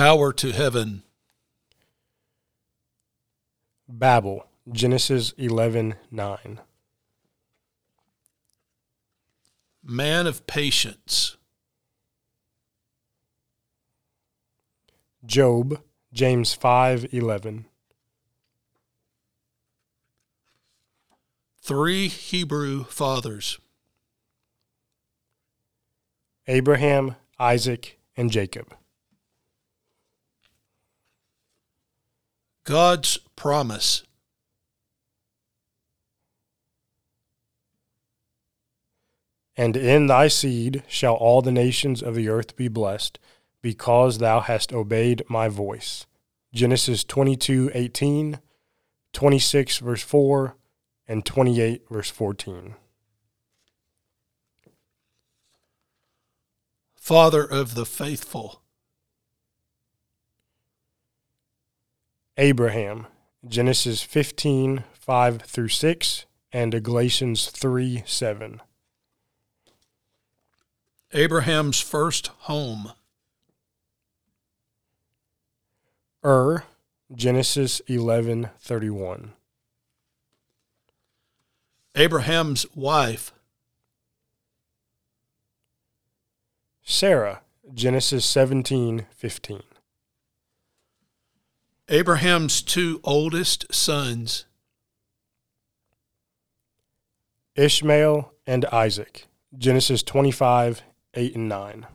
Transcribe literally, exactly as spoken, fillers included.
tower to heaven? Babel, Genesis eleven nine. Man of patience. Job, James five eleven. Three Hebrew fathers. Abraham, Isaac, and Jacob. God's promise. And in thy seed shall all the nations of the earth be blessed, because thou hast obeyed my voice. Genesis twenty-two eighteen, twenty-six verse four, and twenty-eight verse fourteen. Father of the faithful. Abraham, Genesis fifteen five through six, and Galatians three seven. Abraham's first home. Ur, Genesis eleven thirty-one. Abraham's wife. Sarah, Genesis seventeen fifteen. Abraham's two oldest sons. Ishmael and Isaac, Genesis twenty-five eight and nine.